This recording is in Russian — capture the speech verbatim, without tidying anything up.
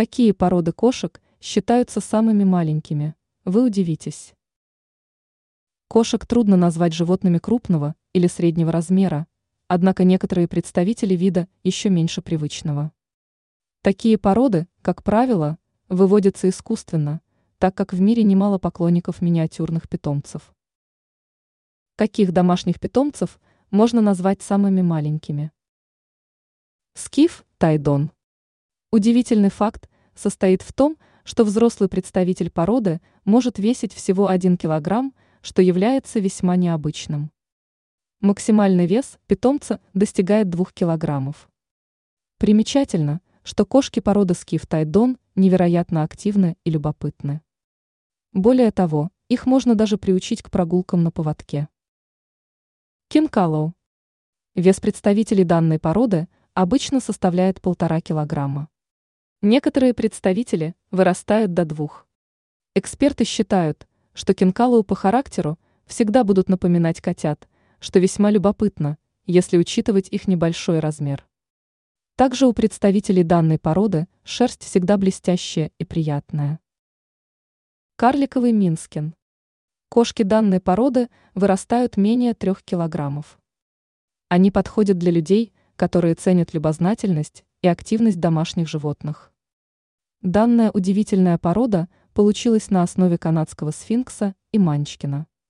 Какие породы кошек считаются самыми маленькими? Вы удивитесь. Кошек трудно назвать животными крупного или среднего размера, однако некоторые представители вида еще меньше привычного. Такие породы, как правило, выводятся искусственно, так как в мире немало поклонников миниатюрных питомцев. Каких домашних питомцев можно назвать самыми маленькими? Скиф-тай-дон. Удивительный факт состоит в том, что взрослый представитель породы может весить всего один килограмм, что является весьма необычным. Максимальный вес питомца достигает двух килограммов. Примечательно, что кошки породы скиф-тай-дон невероятно активны и любопытны. Более того, их можно даже приучить к прогулкам на поводке. Кинкалоу. Вес представителей данной породы обычно составляет полтора килограмма. Некоторые представители вырастают до двух. Эксперты считают, что кинкалоу по характеру всегда будут напоминать котят, что весьма любопытно, если учитывать их небольшой размер. Также у представителей данной породы шерсть всегда блестящая и приятная. Карликовый минскин. Кошки данной породы вырастают менее трех килограммов. Они подходят для людей, которые ценят любознательность и активность домашних животных. Данная удивительная порода получилась на основе канадского сфинкса и манчкина.